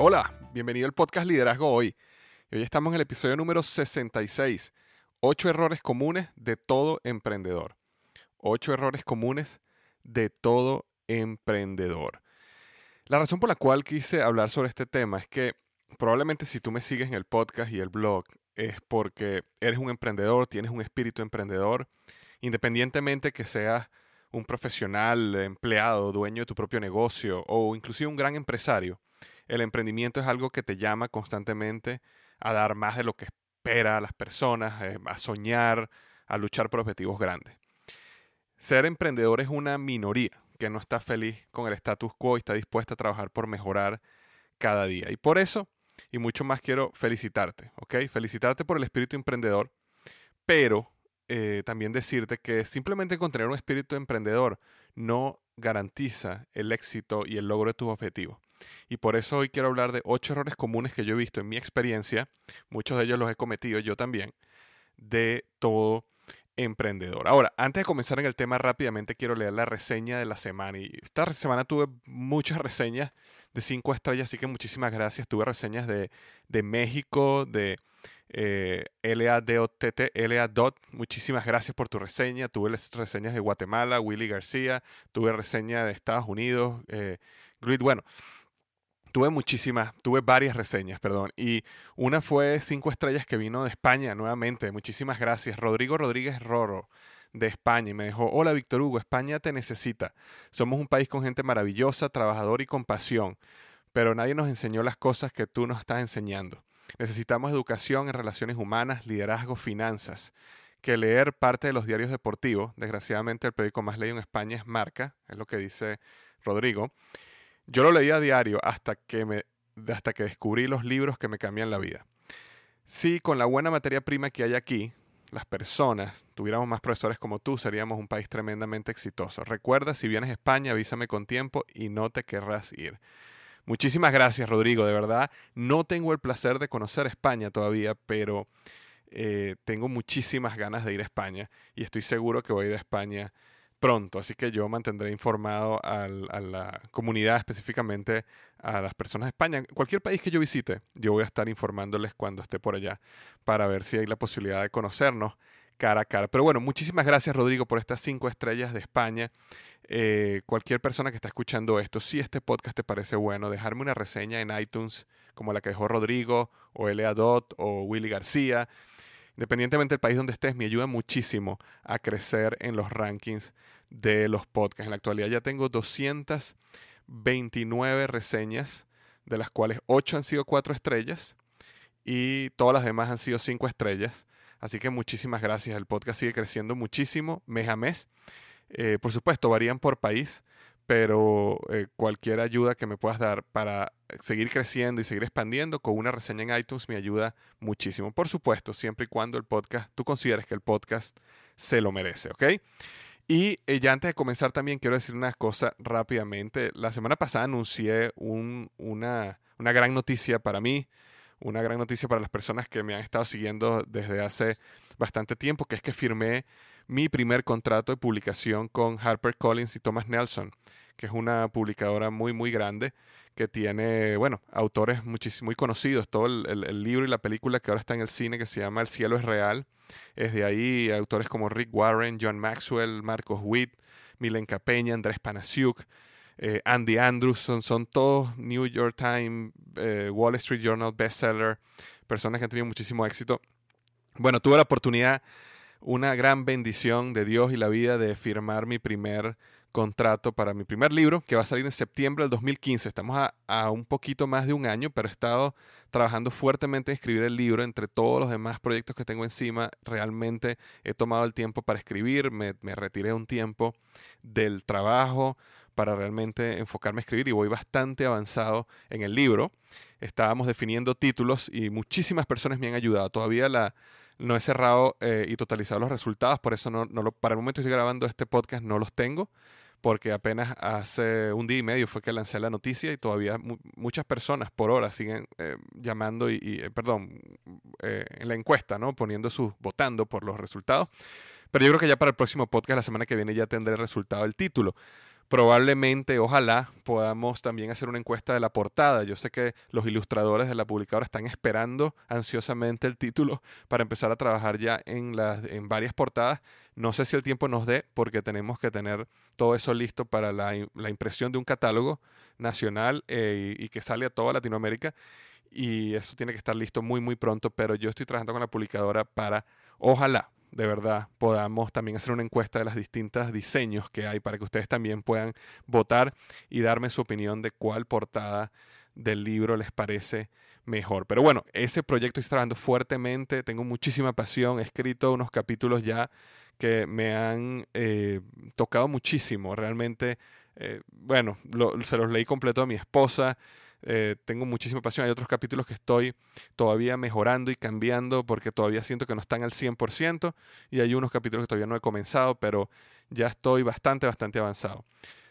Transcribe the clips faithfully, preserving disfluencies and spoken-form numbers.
Hola, bienvenido al podcast Liderazgo Hoy. Hoy estamos en el episodio número sesenta y seis, ocho errores comunes de todo emprendedor. ocho errores comunes de todo emprendedor. La razón por la cual quise hablar sobre este tema es que probablemente si tú me sigues en el podcast y el blog es porque eres un emprendedor, tienes un espíritu emprendedor, independientemente que seas un profesional, empleado, dueño de tu propio negocio o inclusive un gran empresario. El emprendimiento es algo que te llama constantemente a dar más de lo que espera a las personas, a soñar, a luchar por objetivos grandes. Ser emprendedor es una minoría que no está feliz con el status quo y está dispuesta a trabajar por mejorar cada día. Y por eso, y mucho más, quiero felicitarte, ¿ok? Felicitarte por el espíritu emprendedor, pero eh, también decirte que simplemente con tener un espíritu emprendedor no garantiza el éxito y el logro de tus objetivos. Y por eso hoy quiero hablar de ocho errores comunes que yo he visto en mi experiencia, muchos de ellos los he cometido yo también, de todo emprendedor. Ahora, antes de comenzar en el tema rápidamente quiero leer la reseña de la semana. Y esta semana tuve muchas reseñas de cinco estrellas, así que muchísimas gracias. Tuve reseñas de, de México, de eh, L A D O T T, L A D O T. Muchísimas gracias por tu reseña. Tuve reseñas de Guatemala, Willy García. Tuve reseña de Estados Unidos, eh, bueno. Tuve muchísimas, tuve varias reseñas, perdón, y una fue cinco estrellas que vino de España nuevamente. Muchísimas gracias. Rodrigo Rodríguez Roro, de España, y me dijo: hola Víctor Hugo, España te necesita. Somos un país con gente maravillosa, trabajadora y con pasión, pero nadie nos enseñó las cosas que tú nos estás enseñando. Necesitamos educación en relaciones humanas, liderazgo, finanzas. Que leer parte de los diarios deportivos. Desgraciadamente el periódico más leído en España es Marca, es lo que dice Rodrigo. Yo lo leía a diario hasta que, me, hasta que descubrí los libros que me cambian la vida. Si con la buena materia prima que hay aquí, las personas, tuviéramos más profesores como tú, seríamos un país tremendamente exitoso. Recuerda, si vienes a España, avísame con tiempo y no te querrás ir. Muchísimas gracias, Rodrigo. De verdad, no tengo el placer de conocer España todavía, pero eh, tengo muchísimas ganas de ir a España y estoy seguro que voy a ir a España pronto, así que yo mantendré informado al, a la comunidad, específicamente a las personas de España. Cualquier país que yo visite, yo voy a estar informándoles cuando esté por allá para ver si hay la posibilidad de conocernos cara a cara. Pero bueno, muchísimas gracias, Rodrigo, por estas cinco estrellas de España. Eh, cualquier persona que está escuchando esto, si este podcast te parece bueno, dejarme una reseña en iTunes como la que dejó Rodrigo o L A. Dot o Willy García, independientemente del país donde estés, me ayuda muchísimo a crecer en los rankings de los podcasts. En la actualidad ya tengo doscientas veintinueve reseñas, de las cuales ocho han sido cuatro estrellas y todas las demás han sido cinco estrellas. Así que muchísimas gracias. El podcast sigue creciendo muchísimo mes a mes. Eh, por supuesto, varían por país, pero eh, cualquier ayuda que me puedas dar para seguir creciendo y seguir expandiendo con una reseña en iTunes me ayuda muchísimo. Por supuesto, siempre y cuando el podcast, tú consideres que el podcast se lo merece, ¿ok? Y eh, ya antes de comenzar también quiero decir una cosa rápidamente. La semana pasada anuncié un, una, una gran noticia para mí, una gran noticia para las personas que me han estado siguiendo desde hace bastante tiempo, que es que firmé mi primer contrato de publicación con HarperCollins y Thomas Nelson, que es una publicadora muy, muy grande, que tiene, bueno, autores muchísimo, muy conocidos. Todo el, el, el libro y la película que ahora está en el cine, que se llama El cielo es real, es de ahí. Autores como Rick Warren, John Maxwell, Marcos Witt, Milenka Peña, Andrés Panasiuk, eh, Andy Anderson, son todos New York Times, eh, Wall Street Journal, bestseller, personas que han tenido muchísimo éxito. Bueno, tuve la oportunidad, una gran bendición de Dios y la vida, de firmar mi primer contrato para mi primer libro, que va a salir en septiembre del dos mil quince. Estamos a, a un poquito más de un año, pero he estado trabajando fuertemente en escribir el libro. Entre todos los demás proyectos que tengo encima, realmente he tomado el tiempo para escribir. Me, me retiré un tiempo del trabajo para realmente enfocarme a escribir y voy bastante avanzado en el libro. Estábamos definiendo títulos y muchísimas personas me han ayudado. Todavía la... No he cerrado eh, y totalizado los resultados, por eso no, no lo, para el momento que estoy grabando este podcast no los tengo, porque apenas hace un día y medio fue que lancé la noticia y todavía mu- muchas personas por hora siguen eh, llamando y, y eh, perdón, eh, en la encuesta, ¿no? Poniendo sus, votando por los resultados. Pero yo creo que ya para el próximo podcast, la semana que viene, ya tendré el resultado del título. Probablemente, ojalá, podamos también hacer una encuesta de la portada. Yo sé que los ilustradores de la publicadora están esperando ansiosamente el título para empezar a trabajar ya en, las, en varias portadas. No sé si el tiempo nos dé, porque tenemos que tener todo eso listo para la, la impresión de un catálogo nacional eh, y, y que sale a toda Latinoamérica. Y eso tiene que estar listo muy, muy pronto. Pero yo estoy trabajando con la publicadora para, ojalá, de verdad, podamos también hacer una encuesta de los distintos diseños que hay para que ustedes también puedan votar y darme su opinión de cuál portada del libro les parece mejor. Pero bueno, ese proyecto estoy trabajando fuertemente, tengo muchísima pasión, he escrito unos capítulos ya que me han eh, tocado muchísimo. Realmente, eh, bueno, lo, se los leí completo a mi esposa. Eh, tengo muchísima pasión. Hay otros capítulos que estoy todavía mejorando y cambiando porque todavía siento que no están al cien por ciento, y hay unos capítulos que todavía no he comenzado, pero ya estoy bastante, bastante avanzado.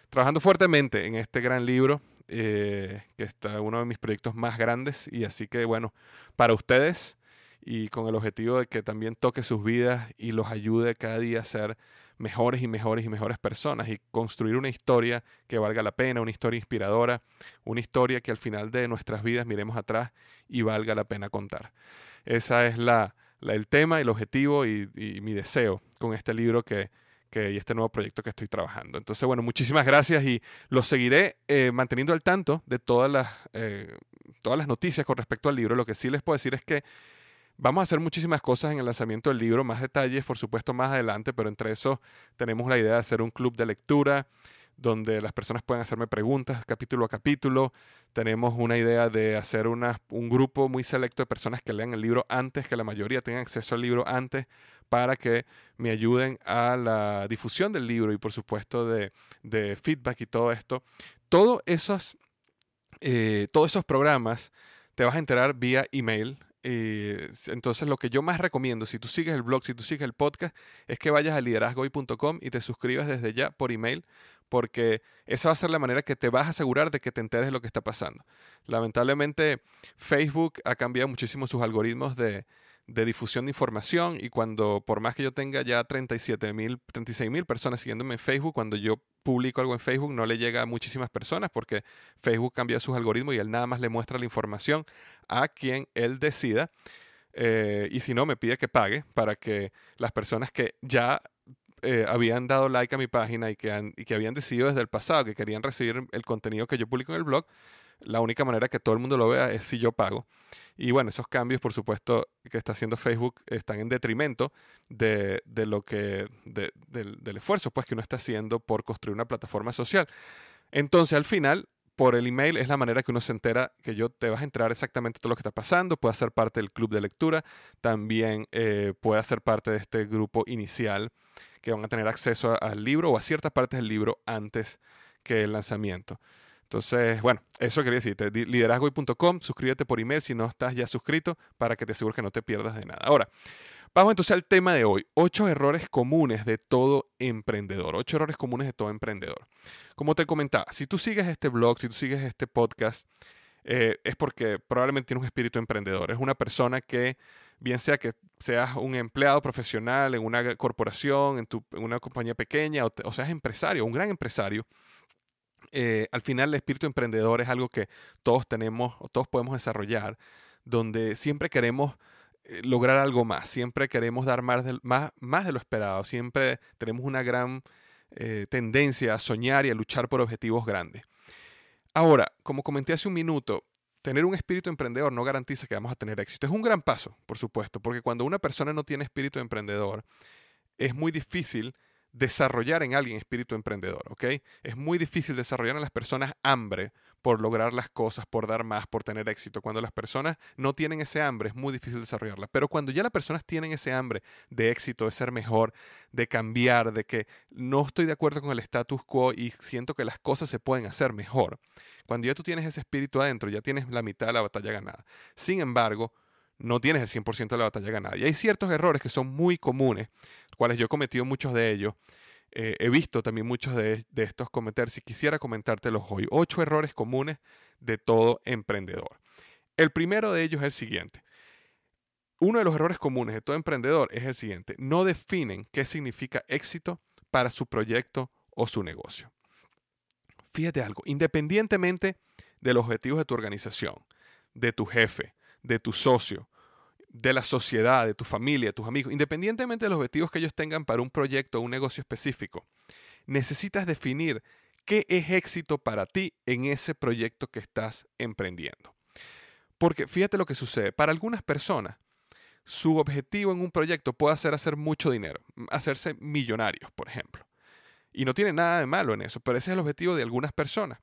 Trabajando fuertemente en este gran libro, eh, que está uno de mis proyectos más grandes, y así que bueno, para ustedes y con el objetivo de que también toque sus vidas y los ayude cada día a ser mejores y mejores y mejores personas y construir una historia que valga la pena, una historia inspiradora, una historia que al final de nuestras vidas miremos atrás y valga la pena contar. Esa es la, la, el tema, el objetivo y, y mi deseo con este libro que, que, y este nuevo proyecto que estoy trabajando. Entonces, bueno, muchísimas gracias y los seguiré eh, manteniendo al tanto de todas las, eh, todas las noticias con respecto al libro. Lo que sí les puedo decir es que vamos a hacer muchísimas cosas en el lanzamiento del libro, más detalles, por supuesto, más adelante, pero entre eso tenemos la idea de hacer un club de lectura donde las personas pueden hacerme preguntas capítulo a capítulo. Tenemos una idea de hacer una, un grupo muy selecto de personas que lean el libro antes, que la mayoría tengan acceso al libro antes, para que me ayuden a la difusión del libro y, por supuesto, de, de feedback y todo esto. Todos esos, eh, todos esos programas te vas a enterar vía email. Entonces, lo que yo más recomiendo, si tú sigues el blog, si tú sigues el podcast, es que vayas a liderazgo hoy punto com y te suscribas desde ya por email, porque esa va a ser la manera que te vas a asegurar de que te enteres de lo que está pasando. Lamentablemente, Facebook ha cambiado muchísimo sus algoritmos de, de difusión de información, y cuando, por más que yo tenga ya treinta y siete mil, treinta y seis mil personas siguiéndome en Facebook, cuando yo publico algo en Facebook no le llega a muchísimas personas porque Facebook cambia sus algoritmos y él nada más le muestra la información a quien él decida, eh, y si no me pide que pague para que las personas que ya eh, habían dado like a mi página y que, han, y que habían decidido desde el pasado que querían recibir el contenido que yo publico en el blog, la única manera que todo el mundo lo vea es si yo pago. Y bueno, esos cambios, por supuesto, que está haciendo Facebook están en detrimento de, de lo que, de, del, del esfuerzo pues, que uno está haciendo por construir una plataforma social. Entonces, al final, por el email es la manera que uno se entera, que yo te vas a enterar exactamente todo lo que está pasando. Puedes ser parte del club de lectura. También eh, puedes ser parte de este grupo inicial que van a tener acceso al libro o a ciertas partes del libro antes que el lanzamiento. Entonces, bueno, eso quería decirte. liderazgo hoy punto com, suscríbete por email si no estás ya suscrito para que te asegures que no te pierdas de nada. Ahora, vamos entonces al tema de hoy. Ocho errores comunes de todo emprendedor. Ocho errores comunes de todo emprendedor. Como te comentaba, si tú sigues este blog, si tú sigues este podcast, eh, es porque probablemente tienes un espíritu emprendedor. Es una persona que, bien sea que seas un empleado profesional en una corporación, en, tu, en una compañía pequeña, o, te, o seas empresario, un gran empresario, Eh, al final el espíritu emprendedor es algo que todos tenemos o todos podemos desarrollar, donde siempre queremos eh, lograr algo más, siempre queremos dar más de, más, más de lo esperado, siempre tenemos una gran eh, tendencia a soñar y a luchar por objetivos grandes. Ahora, como comenté hace un minuto, tener un espíritu emprendedor no garantiza que vamos a tener éxito. Es un gran paso, por supuesto, porque cuando una persona no tiene espíritu emprendedor, es muy difícil desarrollar en alguien espíritu emprendedor, ¿ok? Es muy difícil desarrollar en las personas hambre por lograr las cosas, por dar más, por tener éxito. Cuando las personas no tienen ese hambre, es muy difícil desarrollarla. Pero cuando ya las personas tienen ese hambre de éxito, de ser mejor, de cambiar, de que no estoy de acuerdo con el status quo y siento que las cosas se pueden hacer mejor, cuando ya tú tienes ese espíritu adentro, ya tienes la mitad de la batalla ganada. Sin embargo, no tienes el cien por ciento de la batalla ganada. Y hay ciertos errores que son muy comunes, cuales yo he cometido muchos de ellos. Eh, he visto también muchos de, de estos cometer, si quisiera comentártelos hoy. Ocho errores comunes de todo emprendedor. El primero de ellos es el siguiente. Uno de los errores comunes de todo emprendedor es el siguiente. No definen qué significa éxito para su proyecto o su negocio. Fíjate algo, independientemente de los objetivos de tu organización, de tu jefe, de tu socio, de la sociedad, de tu familia, de tus amigos, independientemente de los objetivos que ellos tengan para un proyecto o un negocio específico, necesitas definir qué es éxito para ti en ese proyecto que estás emprendiendo. Porque fíjate lo que sucede. Para algunas personas, su objetivo en un proyecto puede ser hacer mucho dinero, hacerse millonarios, por ejemplo. Y no tiene nada de malo en eso, pero ese es el objetivo de algunas personas.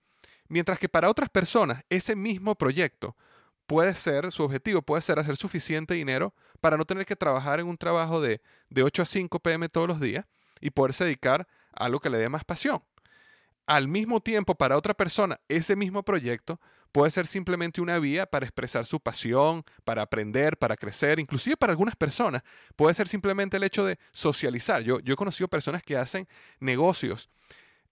Mientras que para otras personas, ese mismo proyecto puede ser, su objetivo puede ser hacer suficiente dinero para no tener que trabajar en un trabajo de, de ocho a cinco p m todos los días y poderse dedicar a algo que le dé más pasión. Al mismo tiempo, para otra persona, ese mismo proyecto puede ser simplemente una vía para expresar su pasión, para aprender, para crecer. Inclusive para algunas personas puede ser simplemente el hecho de socializar. Yo, yo he conocido personas que hacen negocios,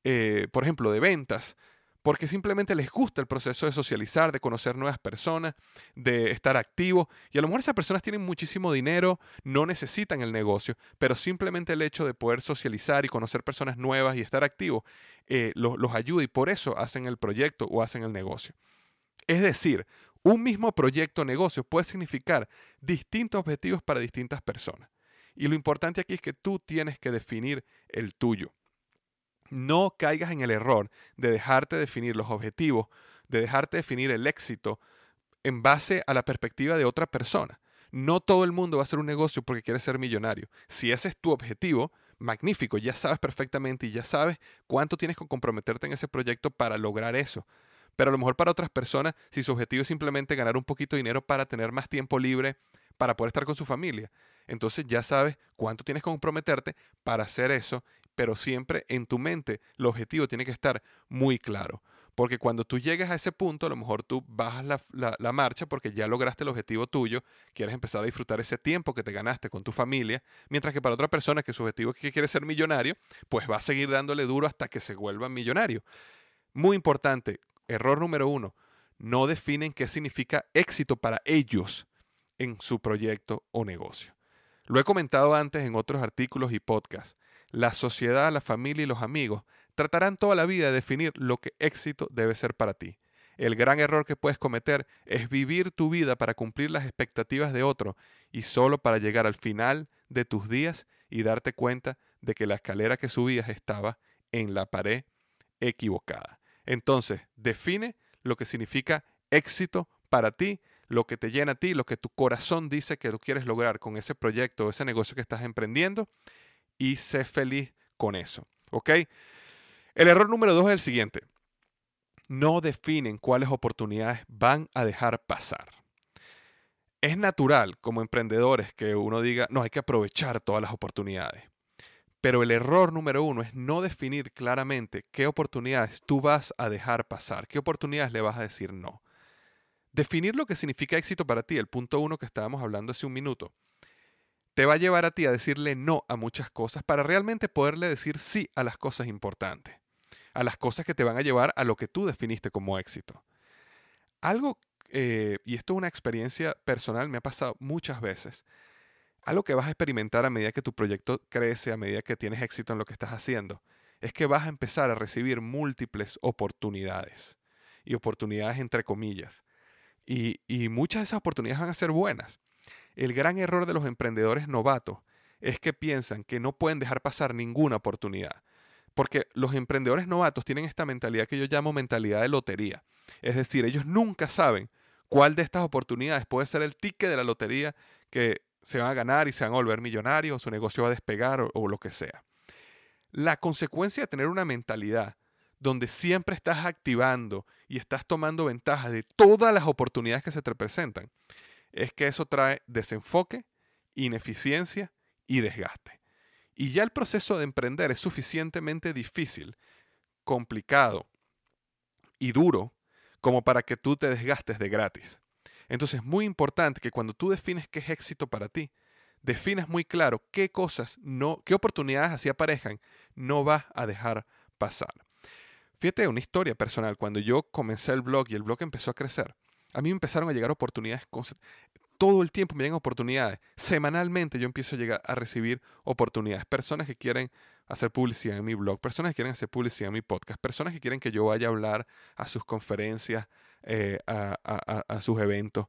eh, por ejemplo, de ventas, porque simplemente les gusta el proceso de socializar, de conocer nuevas personas, de estar activos. Y a lo mejor esas personas tienen muchísimo dinero, no necesitan el negocio, pero simplemente el hecho de poder socializar y conocer personas nuevas y estar activos eh, los, los ayuda y por eso hacen el proyecto o hacen el negocio. Es decir, un mismo proyecto o negocio puede significar distintos objetivos para distintas personas. Y lo importante aquí es que tú tienes que definir el tuyo. No caigas en el error de dejarte definir los objetivos, de dejarte definir el éxito en base a la perspectiva de otra persona. No todo el mundo va a hacer un negocio porque quiere ser millonario. Si ese es tu objetivo, magnífico, ya sabes perfectamente y ya sabes cuánto tienes que comprometerte en ese proyecto para lograr eso. Pero a lo mejor para otras personas, si su objetivo es simplemente ganar un poquito de dinero para tener más tiempo libre, para poder estar con su familia, entonces ya sabes cuánto tienes que comprometerte para hacer eso. Pero siempre en tu mente el objetivo tiene que estar muy claro. Porque cuando tú llegas a ese punto, a lo mejor tú bajas la, la, la marcha porque ya lograste el objetivo tuyo. Quieres empezar a disfrutar ese tiempo que te ganaste con tu familia. Mientras que para otra persona que su objetivo es que quiere ser millonario, pues va a seguir dándole duro hasta que se vuelva millonario. Muy importante, error número uno. No definen qué significa éxito para ellos en su proyecto o negocio. Lo he comentado antes en otros artículos y podcasts. La sociedad, la familia y los amigos tratarán toda la vida de definir lo que éxito debe ser para ti. El gran error que puedes cometer es vivir tu vida para cumplir las expectativas de otro y solo para llegar al final de tus días y darte cuenta de que la escalera que subías estaba en la pared equivocada. Entonces, define lo que significa éxito para ti, lo que te llena a ti, lo que tu corazón dice que tú quieres lograr con ese proyecto o ese negocio que estás emprendiendo, y sé feliz con eso, ¿ok? El error número dos es el siguiente. No definen cuáles oportunidades van a dejar pasar. Es natural como emprendedores que uno diga, no, hay que aprovechar todas las oportunidades. Pero el error número uno es no definir claramente qué oportunidades tú vas a dejar pasar, qué oportunidades le vas a decir no. Definir lo que significa éxito para ti, el punto uno que estábamos hablando hace un minuto, te va a llevar a ti a decirle no a muchas cosas para realmente poderle decir sí a las cosas importantes, a las cosas que te van a llevar a lo que tú definiste como éxito. Algo, eh, y esto es una experiencia personal, me ha pasado muchas veces, algo que vas a experimentar a medida que tu proyecto crece, a medida que tienes éxito en lo que estás haciendo, es que vas a empezar a recibir múltiples oportunidades, y oportunidades entre comillas, y, y muchas de esas oportunidades van a ser buenas. El gran error de los emprendedores novatos es que piensan que no pueden dejar pasar ninguna oportunidad. Porque los emprendedores novatos tienen esta mentalidad que yo llamo mentalidad de lotería. Es decir, ellos nunca saben cuál de estas oportunidades puede ser el ticket de la lotería que se van a ganar y se van a volver millonarios, o su negocio va a despegar o, o lo que sea. La consecuencia de tener una mentalidad donde siempre estás activando y estás tomando ventaja de todas las oportunidades que se te presentan es que eso trae desenfoque, ineficiencia y desgaste. Y ya el proceso de emprender es suficientemente difícil, complicado y duro como para que tú te desgastes de gratis. Entonces es muy importante que cuando tú defines qué es éxito para ti, definas muy claro qué cosas, no, qué oportunidades así aparezcan, no vas a dejar pasar. Fíjate una historia personal. Cuando yo comencé el blog y el blog empezó a crecer, a mí me empezaron a llegar oportunidades constantes. Todo el tiempo me llegan oportunidades. Semanalmente yo empiezo a llegar a recibir oportunidades. Personas que quieren hacer publicidad en mi blog, personas que quieren hacer publicidad en mi podcast, personas que quieren que yo vaya a hablar a sus conferencias, eh, a, a, a sus eventos,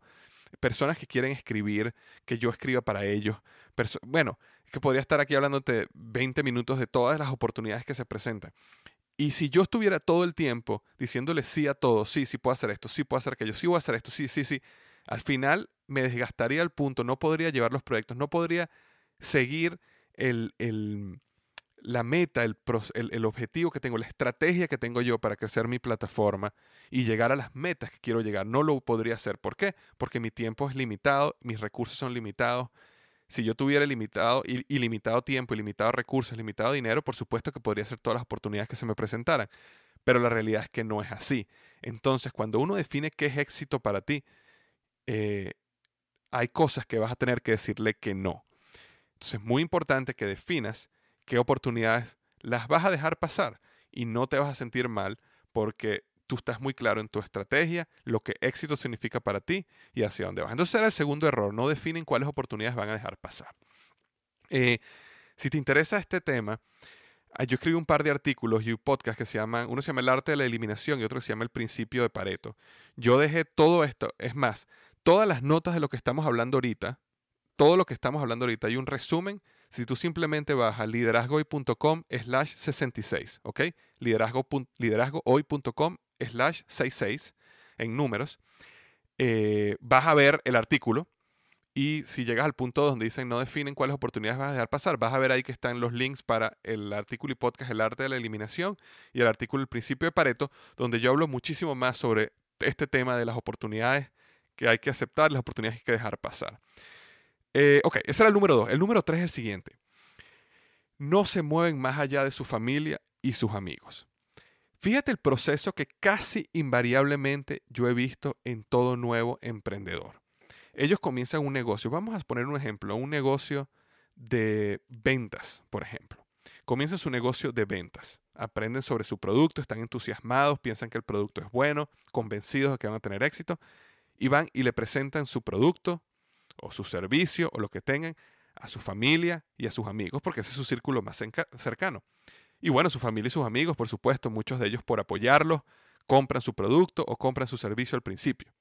personas que quieren escribir, que yo escriba para ellos. Perso- bueno, es que podría estar aquí hablándote veinte minutos de todas las oportunidades que se presentan. Y si yo estuviera todo el tiempo diciéndole sí a todo, sí, sí puedo hacer esto, sí puedo hacer aquello, sí voy a hacer esto, sí, sí, sí, al final me desgastaría al punto, no podría llevar los proyectos, no podría seguir el, el, la meta, el, el, el objetivo que tengo, la estrategia que tengo yo para crecer mi plataforma y llegar a las metas que quiero llegar. No lo podría hacer. ¿Por qué? Porque mi tiempo es limitado, mis recursos son limitados. Si yo tuviera limitado, ilimitado tiempo, ilimitado recursos, ilimitado dinero, por supuesto que podría hacer todas las oportunidades que se me presentaran. Pero la realidad es que no es así. Entonces, cuando uno define qué es éxito para ti, eh, hay cosas que vas a tener que decirle que no. Entonces, es muy importante que definas qué oportunidades las vas a dejar pasar y no te vas a sentir mal porque tú estás muy claro en tu estrategia, lo que éxito significa para ti y hacia dónde vas. Entonces era el segundo error, no definen cuáles oportunidades van a dejar pasar. Eh, si te interesa este tema, yo escribí un par de artículos y un podcast que se llaman, uno se llama El Arte de la Eliminación y otro se llama El Principio de Pareto. Yo dejé todo esto, es más, todas las notas de lo que estamos hablando ahorita, todo lo que estamos hablando ahorita, hay un resumen. Si tú simplemente vas a liderazgo hoy punto com slash sesenta y seis, ¿ok? liderazgo hoy punto com slash sesenta y seis en números, eh, vas a ver el artículo y si llegas al punto donde dicen no definen cuáles oportunidades vas a dejar pasar, vas a ver ahí que están los links para el artículo y podcast El Arte de la Eliminación y el artículo El Principio de Pareto, donde yo hablo muchísimo más sobre este tema de las oportunidades que hay que aceptar, las oportunidades que hay que dejar pasar. Eh, ok, ese era el número dos. El número tres es el siguiente. No se mueven más allá de su familia y sus amigos. Fíjate el proceso que casi invariablemente yo he visto en todo nuevo emprendedor. Ellos comienzan un negocio. Vamos a poner un ejemplo, un negocio de ventas, por ejemplo. Comienzan su negocio de ventas. Aprenden sobre su producto, están entusiasmados, piensan que el producto es bueno, convencidos de que van a tener éxito y van y le presentan su producto o su servicio, o lo que tengan, a su familia y a sus amigos, porque ese es su círculo más cercano. Y bueno, su familia y sus amigos, por supuesto, muchos de ellos por apoyarlos, compran su producto o compran su servicio al principio.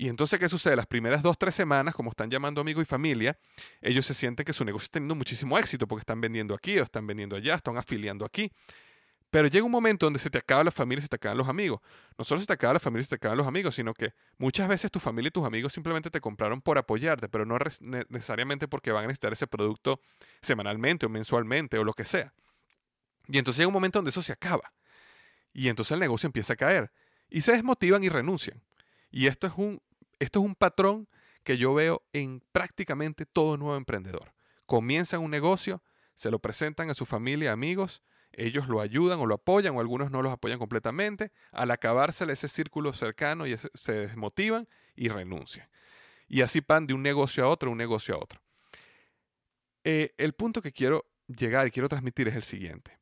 Y entonces, ¿qué sucede? Las primeras dos, tres semanas, como están llamando amigos y familia, ellos se sienten que su negocio está teniendo muchísimo éxito porque están vendiendo aquí, o están vendiendo allá, están afiliando aquí. Pero llega un momento donde se te acaba la familia, se te acaban los amigos. No solo se te acaba la familia, se te acaban los amigos, sino que muchas veces tu familia y tus amigos simplemente te compraron por apoyarte, pero no necesariamente porque van a necesitar ese producto semanalmente o mensualmente o lo que sea. Y entonces llega un momento donde eso se acaba. Y entonces el negocio empieza a caer. Y se desmotivan y renuncian. Y esto es un, esto es un patrón que yo veo en prácticamente todo nuevo emprendedor. Comienzan un negocio, se lo presentan a su familia, amigos, ellos lo ayudan o lo apoyan, o algunos no los apoyan completamente. Al acabársele ese círculo cercano, y ese, se desmotivan y renuncian. Y así van de un negocio a otro, un negocio a otro. Eh, el punto que quiero llegar y quiero transmitir es el siguiente.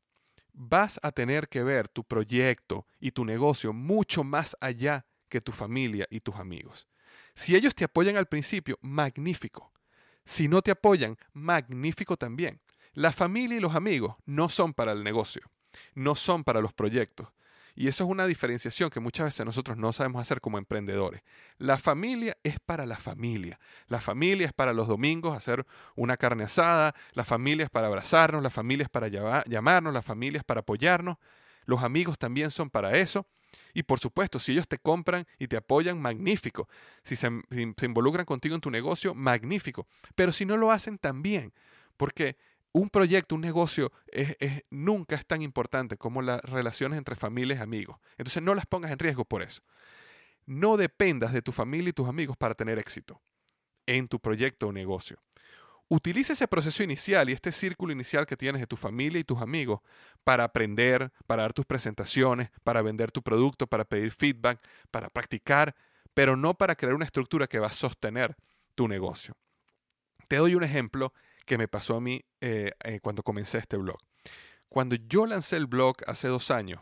Vas a tener que ver tu proyecto y tu negocio mucho más allá que tu familia y tus amigos. Si ellos te apoyan al principio, magnífico. Si no te apoyan, magnífico también. La familia y los amigos no son para el negocio, no son para los proyectos. Y eso es una diferenciación que muchas veces nosotros no sabemos hacer como emprendedores. La familia es para la familia. La familia es para los domingos hacer una carne asada. La familia es para abrazarnos. La familia es para llamarnos. La familia es para apoyarnos. Los amigos también son para eso. Y por supuesto, si ellos te compran y te apoyan, magnífico. Si se, si se involucran contigo en tu negocio, magnífico. Pero si no lo hacen, también. Porque un proyecto, un negocio, es, es, nunca es tan importante como las relaciones entre familias y amigos. Entonces no las pongas en riesgo por eso. No dependas de tu familia y tus amigos para tener éxito en tu proyecto o negocio. Utiliza ese proceso inicial y este círculo inicial que tienes de tu familia y tus amigos para aprender, para dar tus presentaciones, para vender tu producto, para pedir feedback, para practicar, pero no para crear una estructura que va a sostener tu negocio. Te doy un ejemplo que me pasó a mí eh, eh, cuando comencé este blog. Cuando yo lancé el blog hace dos años,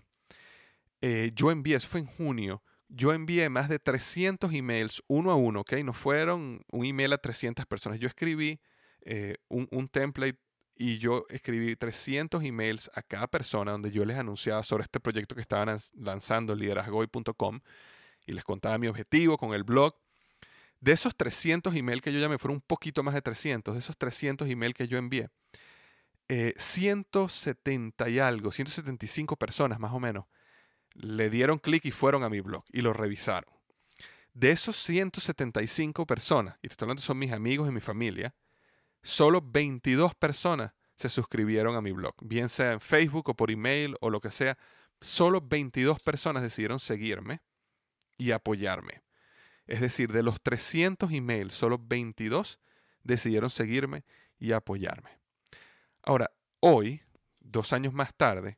eh, yo envié, eso fue en junio, yo envié más de trescientos emails uno a uno, ¿ok? No fueron un email a trescientas personas. Yo escribí eh, un, un template y yo escribí trescientos emails a cada persona donde yo les anunciaba sobre este proyecto que estaban lanzando, liderazgo hoy punto com, y les contaba mi objetivo con el blog. De esos trescientos emails que yo llamé, fueron un poquito más de trescientos, de esos trescientos emails que yo envié, eh, ciento setenta y algo, ciento setenta y cinco personas más o menos, le dieron clic y fueron a mi blog y lo revisaron. De esos ciento setenta y cinco personas, y estoy hablando son mis amigos y mi familia, solo veintidós personas se suscribieron a mi blog, bien sea en Facebook o por email o lo que sea, solo veintidós personas decidieron seguirme y apoyarme. Es decir, de los trescientos emails, solo veintidós decidieron seguirme y apoyarme. Ahora, hoy, dos años más tarde,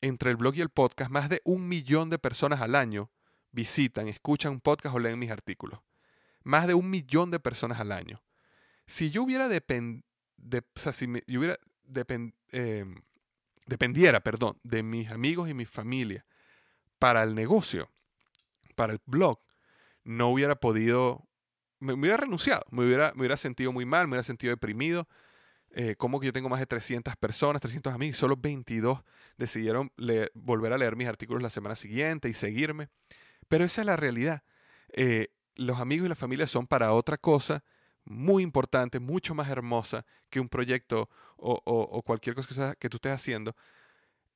entre el blog y el podcast, más de un millón de personas al año visitan, escuchan un podcast o leen mis artículos. Más de un millón de personas al año. Si yo hubiera depend... de... o sea, si me... yo hubiera depend... eh... dependiera, perdón, de mis amigos y mi familia para el negocio, para el blog, no hubiera podido, me, me hubiera renunciado, me hubiera, me hubiera sentido muy mal, me hubiera sentido deprimido. Eh, ¿Cómo que yo tengo más de trescientas personas, trescientos amigos, solo veintidós decidieron leer, volver a leer mis artículos la semana siguiente y seguirme? Pero esa es la realidad. Eh, los amigos y la familia son para otra cosa muy importante, mucho más hermosa que un proyecto o, o, o cualquier cosa que tú estés haciendo.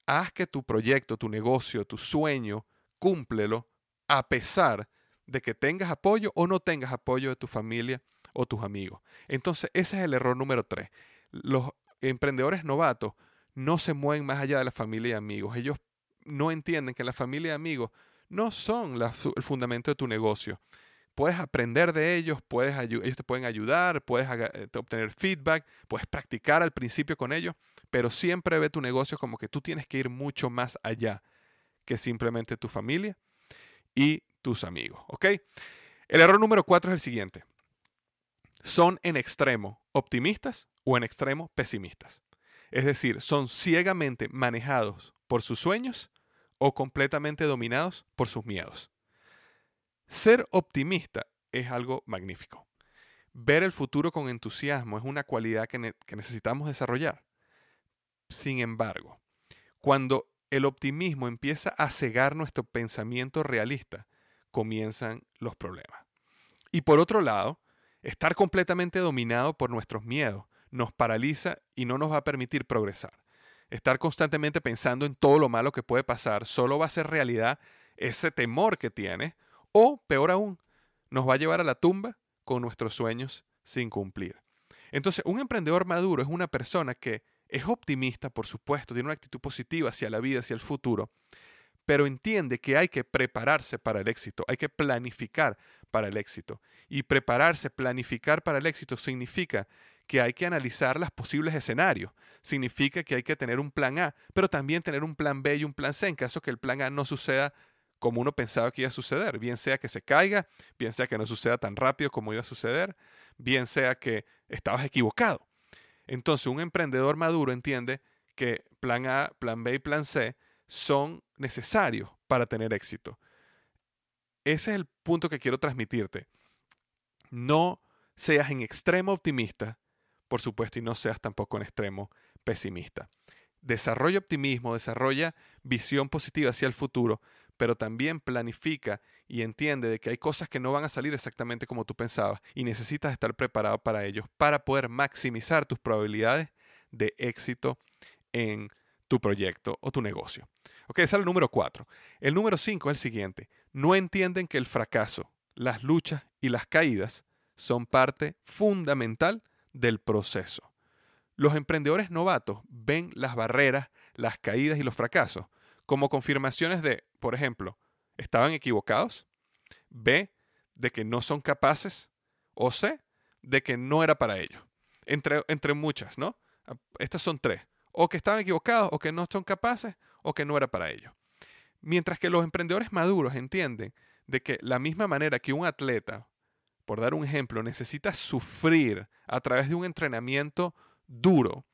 Haz que tu proyecto, tu negocio, tu sueño, cúmplelo a pesar de que tengas apoyo o no tengas apoyo de tu familia o tus amigos. Entonces, ese es el error número tres. Los emprendedores novatos no se mueven más allá de la familia y amigos. Ellos no entienden que la familia y amigos no son la, el fundamento de tu negocio. Puedes aprender de ellos, puedes, ellos te pueden ayudar, puedes obtener feedback, puedes practicar al principio con ellos, pero siempre ve tu negocio como que tú tienes que ir mucho más allá que simplemente tu familia y tus amigos, ¿ok? El error número cuatro es el siguiente. Son en extremo optimistas o en extremo pesimistas. Es decir, son ciegamente manejados por sus sueños o completamente dominados por sus miedos. Ser optimista es algo magnífico. Ver el futuro con entusiasmo es una cualidad que, ne- que necesitamos desarrollar. Sin embargo, cuando el optimismo empieza a cegar nuestro pensamiento realista, comienzan los problemas. Y por otro lado, estar completamente dominado por nuestros miedos nos paraliza y no nos va a permitir progresar. Estar constantemente pensando en todo lo malo que puede pasar solo va a hacer realidad ese temor que tienes, o peor aún, nos va a llevar a la tumba con nuestros sueños sin cumplir. Entonces, un emprendedor maduro es una persona que es optimista, por supuesto, tiene una actitud positiva hacia la vida, hacia el futuro, pero entiende que hay que prepararse para el éxito, hay que planificar para el éxito. Y prepararse, planificar para el éxito significa que hay que analizar los posibles escenarios. Significa que hay que tener un plan A, pero también tener un plan B y un plan C en caso que el plan A no suceda como uno pensaba que iba a suceder. Bien sea que se caiga, bien sea que no suceda tan rápido como iba a suceder, bien sea que estabas equivocado. Entonces, un emprendedor maduro entiende que plan A, plan B y plan C son necesarios para tener éxito. Ese es el punto que quiero transmitirte. No seas en extremo optimista, por supuesto, y no seas tampoco en extremo pesimista. Desarrolla optimismo, desarrolla visión positiva hacia el futuro, pero también planifica y entiende de que hay cosas que no van a salir exactamente como tú pensabas y necesitas estar preparado para ellos para poder maximizar tus probabilidades de éxito en tu proyecto o tu negocio. Ok, ese es el número cuatro. El número cinco es el siguiente. No entienden que el fracaso, las luchas y las caídas son parte fundamental del proceso. Los emprendedores novatos ven las barreras, las caídas y los fracasos como confirmaciones de, por ejemplo, estaban equivocados, B, de que no son capaces, o C, de que no era para ellos. Entre, entre muchas, ¿no? Estas son tres. O que estaban equivocados, o que no son capaces, o que no era para ellos. Mientras que los emprendedores maduros entienden de que la misma manera que un atleta, por dar un ejemplo, necesita sufrir a través de un entrenamiento duro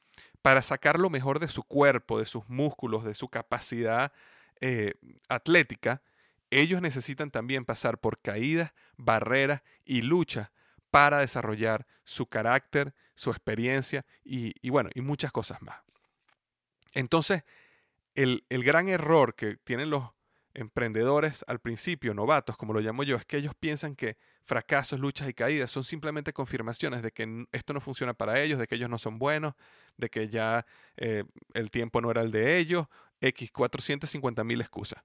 para sacar lo mejor de su cuerpo, de sus músculos, de su capacidad eh, atlética, ellos necesitan también pasar por caídas, barreras y luchas para desarrollar su carácter, su experiencia y, y, bueno, y muchas cosas más. Entonces, el, el gran error que tienen los emprendedores al principio, novatos, como lo llamo yo, es que ellos piensan que fracasos, luchas y caídas son simplemente confirmaciones de que esto no funciona para ellos, de que ellos no son buenos, de que ya eh, el tiempo no era el de ellos, X, cuatrocientas cincuenta mil excusas.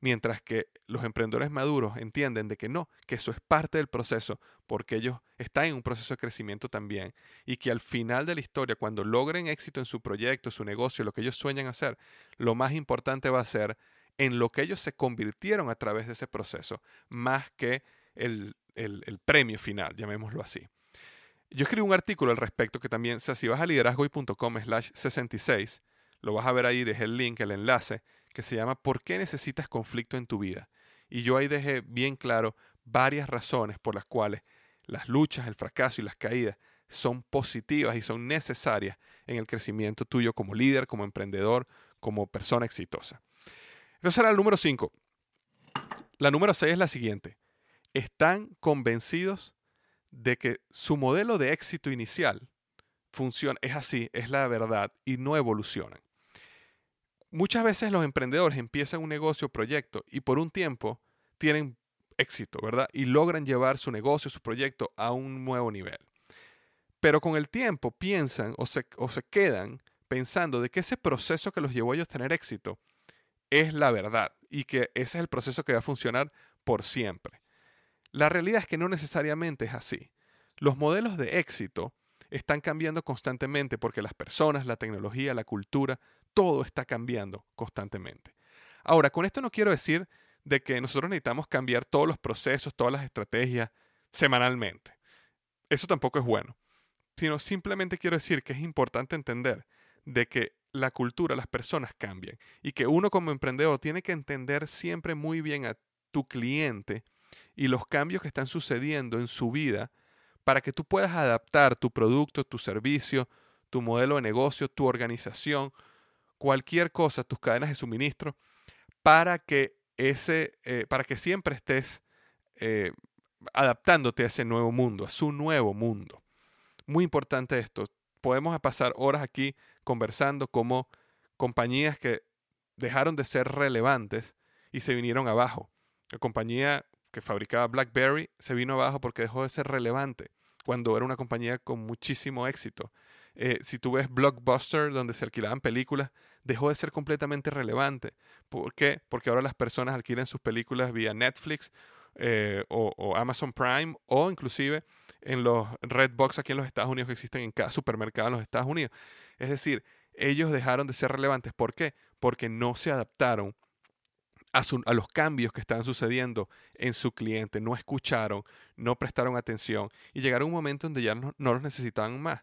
Mientras que los emprendedores maduros entienden de que no, que eso es parte del proceso, porque ellos están en un proceso de crecimiento también, y que al final de la historia, cuando logren éxito en su proyecto, su negocio, lo que ellos sueñan hacer, lo más importante va a ser en lo que ellos se convirtieron a través de ese proceso, más que el, el, el premio final, llamémoslo así. Yo escribí un artículo al respecto que también, o sea, si vas a liderazgo hoy punto com slash sesenta y seis, lo vas a ver ahí, dejé el link, el enlace, que se llama ¿Por qué necesitas conflicto en tu vida? Y yo ahí dejé bien claro varias razones por las cuales las luchas, el fracaso y las caídas son positivas y son necesarias en el crecimiento tuyo como líder, como emprendedor, como persona exitosa. Entonces era el número cinco. La número seis es la siguiente. Están convencidos de que su modelo de éxito inicial funciona, es así, es la verdad y no evolucionan. Muchas veces los emprendedores empiezan un negocio o proyecto y por un tiempo tienen éxito, ¿verdad? Y logran llevar su negocio, su proyecto a un nuevo nivel. Pero con el tiempo piensan o se, o se quedan pensando de que ese proceso que los llevó a ellos a tener éxito es la verdad y que ese es el proceso que va a funcionar por siempre. La realidad es que no necesariamente es así. Los modelos de éxito están cambiando constantemente porque las personas, la tecnología, la cultura, todo está cambiando constantemente. Ahora, con esto no quiero decir de que nosotros necesitamos cambiar todos los procesos, todas las estrategias semanalmente. Eso tampoco es bueno. Sino simplemente quiero decir que es importante entender de que la cultura, las personas cambian y que uno como emprendedor tiene que entender siempre muy bien a tu cliente y los cambios que están sucediendo en su vida para que tú puedas adaptar tu producto, tu servicio, tu modelo de negocio, tu organización, cualquier cosa, tus cadenas de suministro, para que, ese, eh, para que siempre estés eh, adaptándote a ese nuevo mundo, a su nuevo mundo. Muy importante esto. Podemos pasar horas aquí conversando cómo compañías que dejaron de ser relevantes y se vinieron abajo. La compañía que fabricaba BlackBerry se vino abajo porque dejó de ser relevante cuando era una compañía con muchísimo éxito. Eh, si tú ves Blockbuster, donde se alquilaban películas, dejó de ser completamente relevante. ¿Por qué? Porque ahora las personas alquilan sus películas vía Netflix eh, o, o Amazon Prime, o inclusive en los Redbox aquí en los Estados Unidos, que existen en cada supermercado en los Estados Unidos. Es decir, ellos dejaron de ser relevantes. ¿Por qué? Porque no se adaptaron a, su, a los cambios que estaban sucediendo en su cliente. No escucharon, no prestaron atención y llegaron a un momento donde ya no, no los necesitaban más.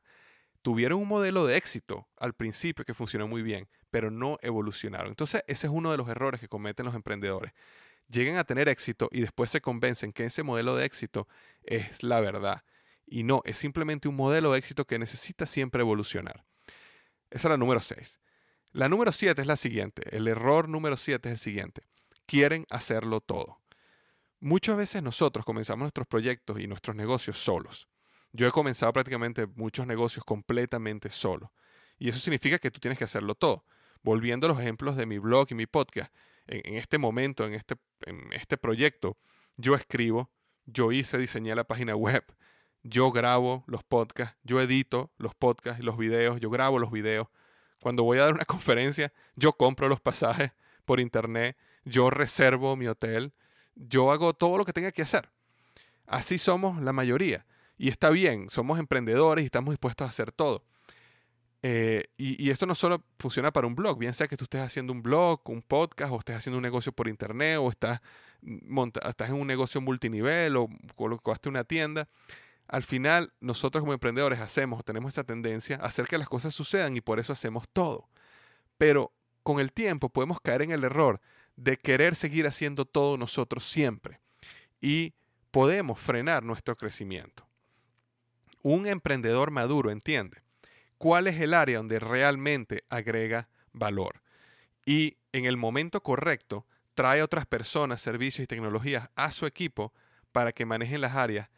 Tuvieron un modelo de éxito al principio que funcionó muy bien, pero no evolucionaron. Entonces, ese es uno de los errores que cometen los emprendedores. Llegan a tener éxito y después se convencen que ese modelo de éxito es la verdad. Y no, es simplemente un modelo de éxito que necesita siempre evolucionar. Esa es la número seis. La número siete es la siguiente. El error número siete es el siguiente. Quieren hacerlo todo. Muchas veces nosotros comenzamos nuestros proyectos y nuestros negocios solos. Yo he comenzado prácticamente muchos negocios completamente solo. Y eso significa que tú tienes que hacerlo todo. Volviendo a los ejemplos de mi blog y mi podcast, en, en este momento, en este, en este proyecto, yo escribo, yo hice, diseñé la página web, yo grabo los podcasts, yo edito los podcasts y los videos, yo grabo los videos. Cuando voy a dar una conferencia, yo compro los pasajes por internet, yo reservo mi hotel, yo hago todo lo que tenga que hacer. Así somos la mayoría. Y está bien, somos emprendedores y estamos dispuestos a hacer todo. Eh, y, y esto no solo funciona para un blog, bien sea que tú estés haciendo un blog, un podcast, o estés haciendo un negocio por internet, o estás, monta, estás en un negocio multinivel, o colocaste una tienda. Al final, nosotros como emprendedores hacemos, tenemos esa tendencia a hacer que las cosas sucedan y por eso hacemos todo. Pero con el tiempo podemos caer en el error de querer seguir haciendo todo nosotros siempre. Y podemos frenar nuestro crecimiento. Un emprendedor maduro entiende cuál es el área donde realmente agrega valor y en el momento correcto trae a otras personas, servicios y tecnologías a su equipo para que manejen las áreas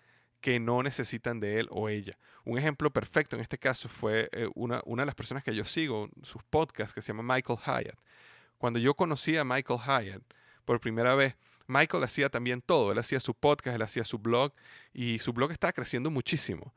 que no necesitan de él o ella. Un ejemplo perfecto en este caso fue una, una de las personas que yo sigo, sus podcasts, que se llama Michael Hyatt. Cuando yo conocí a Michael Hyatt por primera vez, Michael hacía también todo. Él hacía su podcast, él hacía su blog y su blog estaba creciendo muchísimo.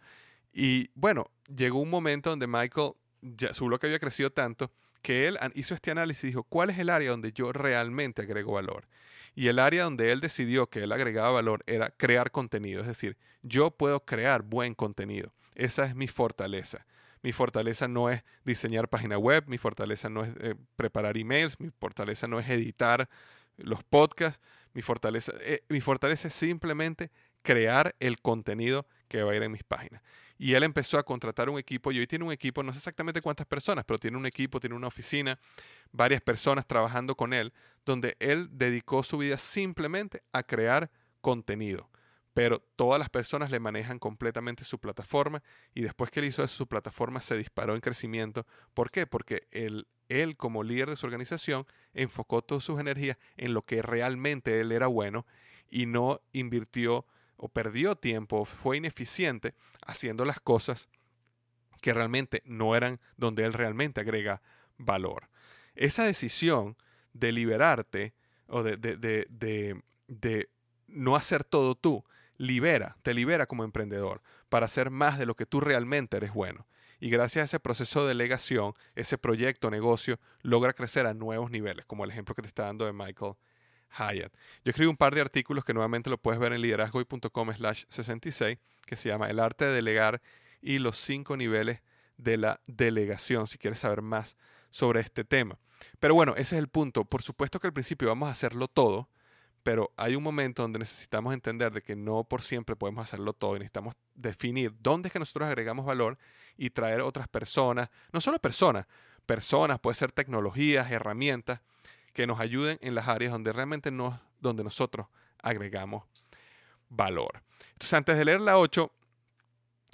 Y bueno, llegó un momento donde Michael, ya, su blog había crecido tanto que él hizo este análisis y dijo, ¿cuál es el área donde yo realmente agrego valor? Y el área donde él decidió que él agregaba valor era crear contenido. Es decir, yo puedo crear buen contenido. Esa es mi fortaleza. Mi fortaleza no es diseñar página web, mi fortaleza no es eh, preparar emails, mi fortaleza no es editar los podcasts, mi fortaleza, eh, mi fortaleza es simplemente crear el contenido que va a ir en mis páginas. Y él empezó a contratar un equipo, y hoy tiene un equipo, no sé exactamente cuántas personas, pero tiene un equipo, tiene una oficina, varias personas trabajando con él, donde él dedicó su vida simplemente a crear contenido. Pero todas las personas le manejan completamente su plataforma, y después que él hizo eso, su plataforma se disparó en crecimiento. ¿Por qué? Porque él, él como líder de su organización enfocó todas sus energías en lo que realmente él era bueno y no invirtió o perdió tiempo, fue ineficiente haciendo las cosas que realmente no eran donde él realmente agrega valor. Esa decisión de liberarte o de, de, de, de, de no hacer todo tú, libera, te libera como emprendedor para hacer más de lo que tú realmente eres bueno. Y gracias a ese proceso de delegación, ese proyecto, negocio, logra crecer a nuevos niveles, como el ejemplo que te está dando de Michael Hyatt. Yo escribí un par de artículos que nuevamente lo puedes ver en liderazgo hoy punto com slash sesenta y seis, que se llama El arte de delegar y los cinco niveles de la delegación, si quieres saber más sobre este tema. Pero bueno, ese es el punto. Por supuesto que al principio vamos a hacerlo todo, pero hay un momento donde necesitamos entender de que no por siempre podemos hacerlo todo y necesitamos definir dónde es que nosotros agregamos valor y traer otras personas, no solo personas, personas, puede ser tecnologías, herramientas, que nos ayuden en las áreas donde realmente no, donde nosotros agregamos valor. Entonces, antes de leer la ocho,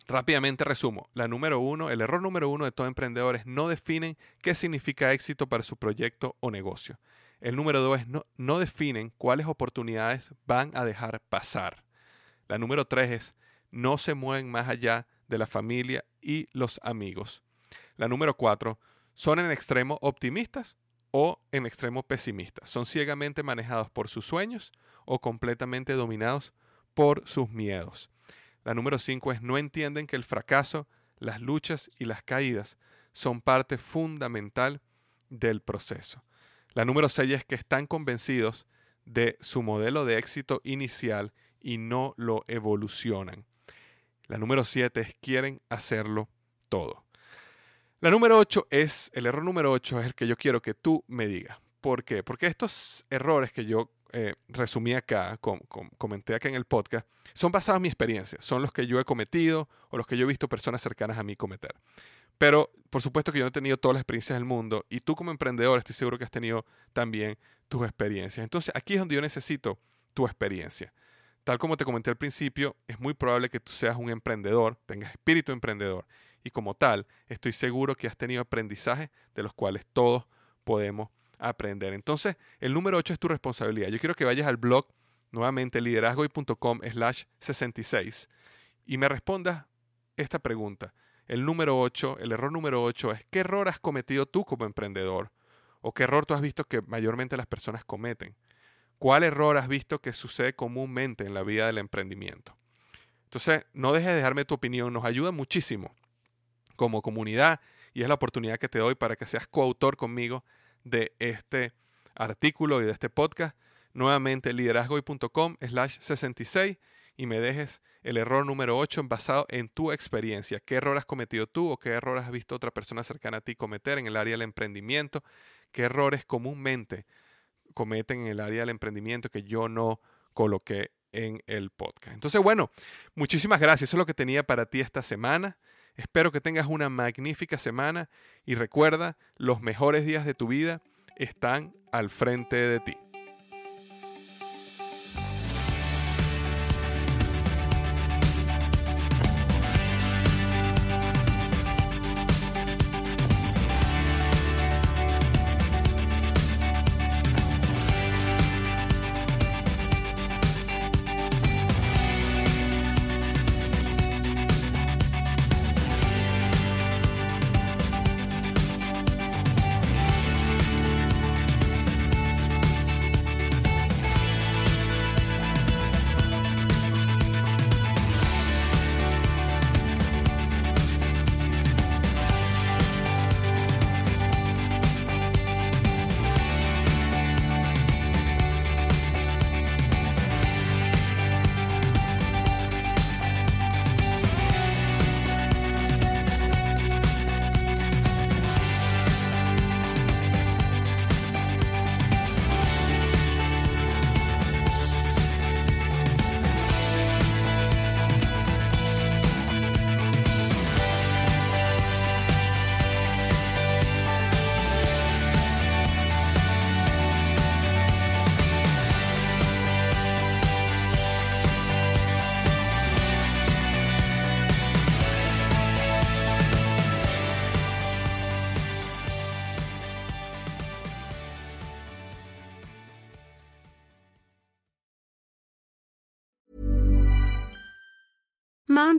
rápidamente resumo. La número uno, el error número uno de todos emprendedores, no definen qué significa éxito para su proyecto o negocio. El número dos es no, no definen cuáles oportunidades van a dejar pasar. La número tres es no se mueven más allá de la familia y los amigos. La número cuatro, son en extremo optimistas o, en extremo, pesimistas. Son ciegamente manejados por sus sueños o completamente dominados por sus miedos. La número cinco es no entienden que el fracaso, las luchas y las caídas son parte fundamental del proceso. La número seis es que están convencidos de su modelo de éxito inicial y no lo evolucionan. La número siete es quieren hacerlo todo. La número ocho es, el error número ocho es el que yo quiero que tú me digas. ¿Por qué? Porque estos errores que yo eh, resumí acá, com, com, comenté acá en el podcast, son basados en mi experiencia, son los que yo he cometido o los que yo he visto personas cercanas a mí cometer. Pero, por supuesto que yo no he tenido todas las experiencias del mundo y tú como emprendedor estoy seguro que has tenido también tus experiencias. Entonces, aquí es donde yo necesito tu experiencia. Tal como te comenté al principio, es muy probable que tú seas un emprendedor, tengas espíritu emprendedor y como tal, estoy seguro que has tenido aprendizajes de los cuales todos podemos aprender. Entonces, el número ocho es tu responsabilidad. Yo quiero que vayas al blog, nuevamente, liderazgo hoy punto com slash sesenta y seis y me respondas esta pregunta. El número ocho, el error número ocho es ¿qué error has cometido tú como emprendedor? ¿O qué error tú has visto que mayormente las personas cometen? ¿Cuál error has visto que sucede comúnmente en la vida del emprendimiento? Entonces, no dejes de dejarme tu opinión. Nos ayuda muchísimo como comunidad y es la oportunidad que te doy para que seas coautor conmigo de este artículo y de este podcast. Nuevamente, liderazgo hoy punto com slash sesenta y seis y me dejes el error número ocho basado en tu experiencia. ¿Qué error has cometido tú o qué error has visto otra persona cercana a ti cometer en el área del emprendimiento? ¿Qué errores comúnmente cometen en el área del emprendimiento que yo no coloqué en el podcast? Entonces, bueno, muchísimas gracias. Eso es lo que tenía para ti esta semana. Espero que tengas una magnífica semana y recuerda, los mejores días de tu vida están al frente de ti. Mom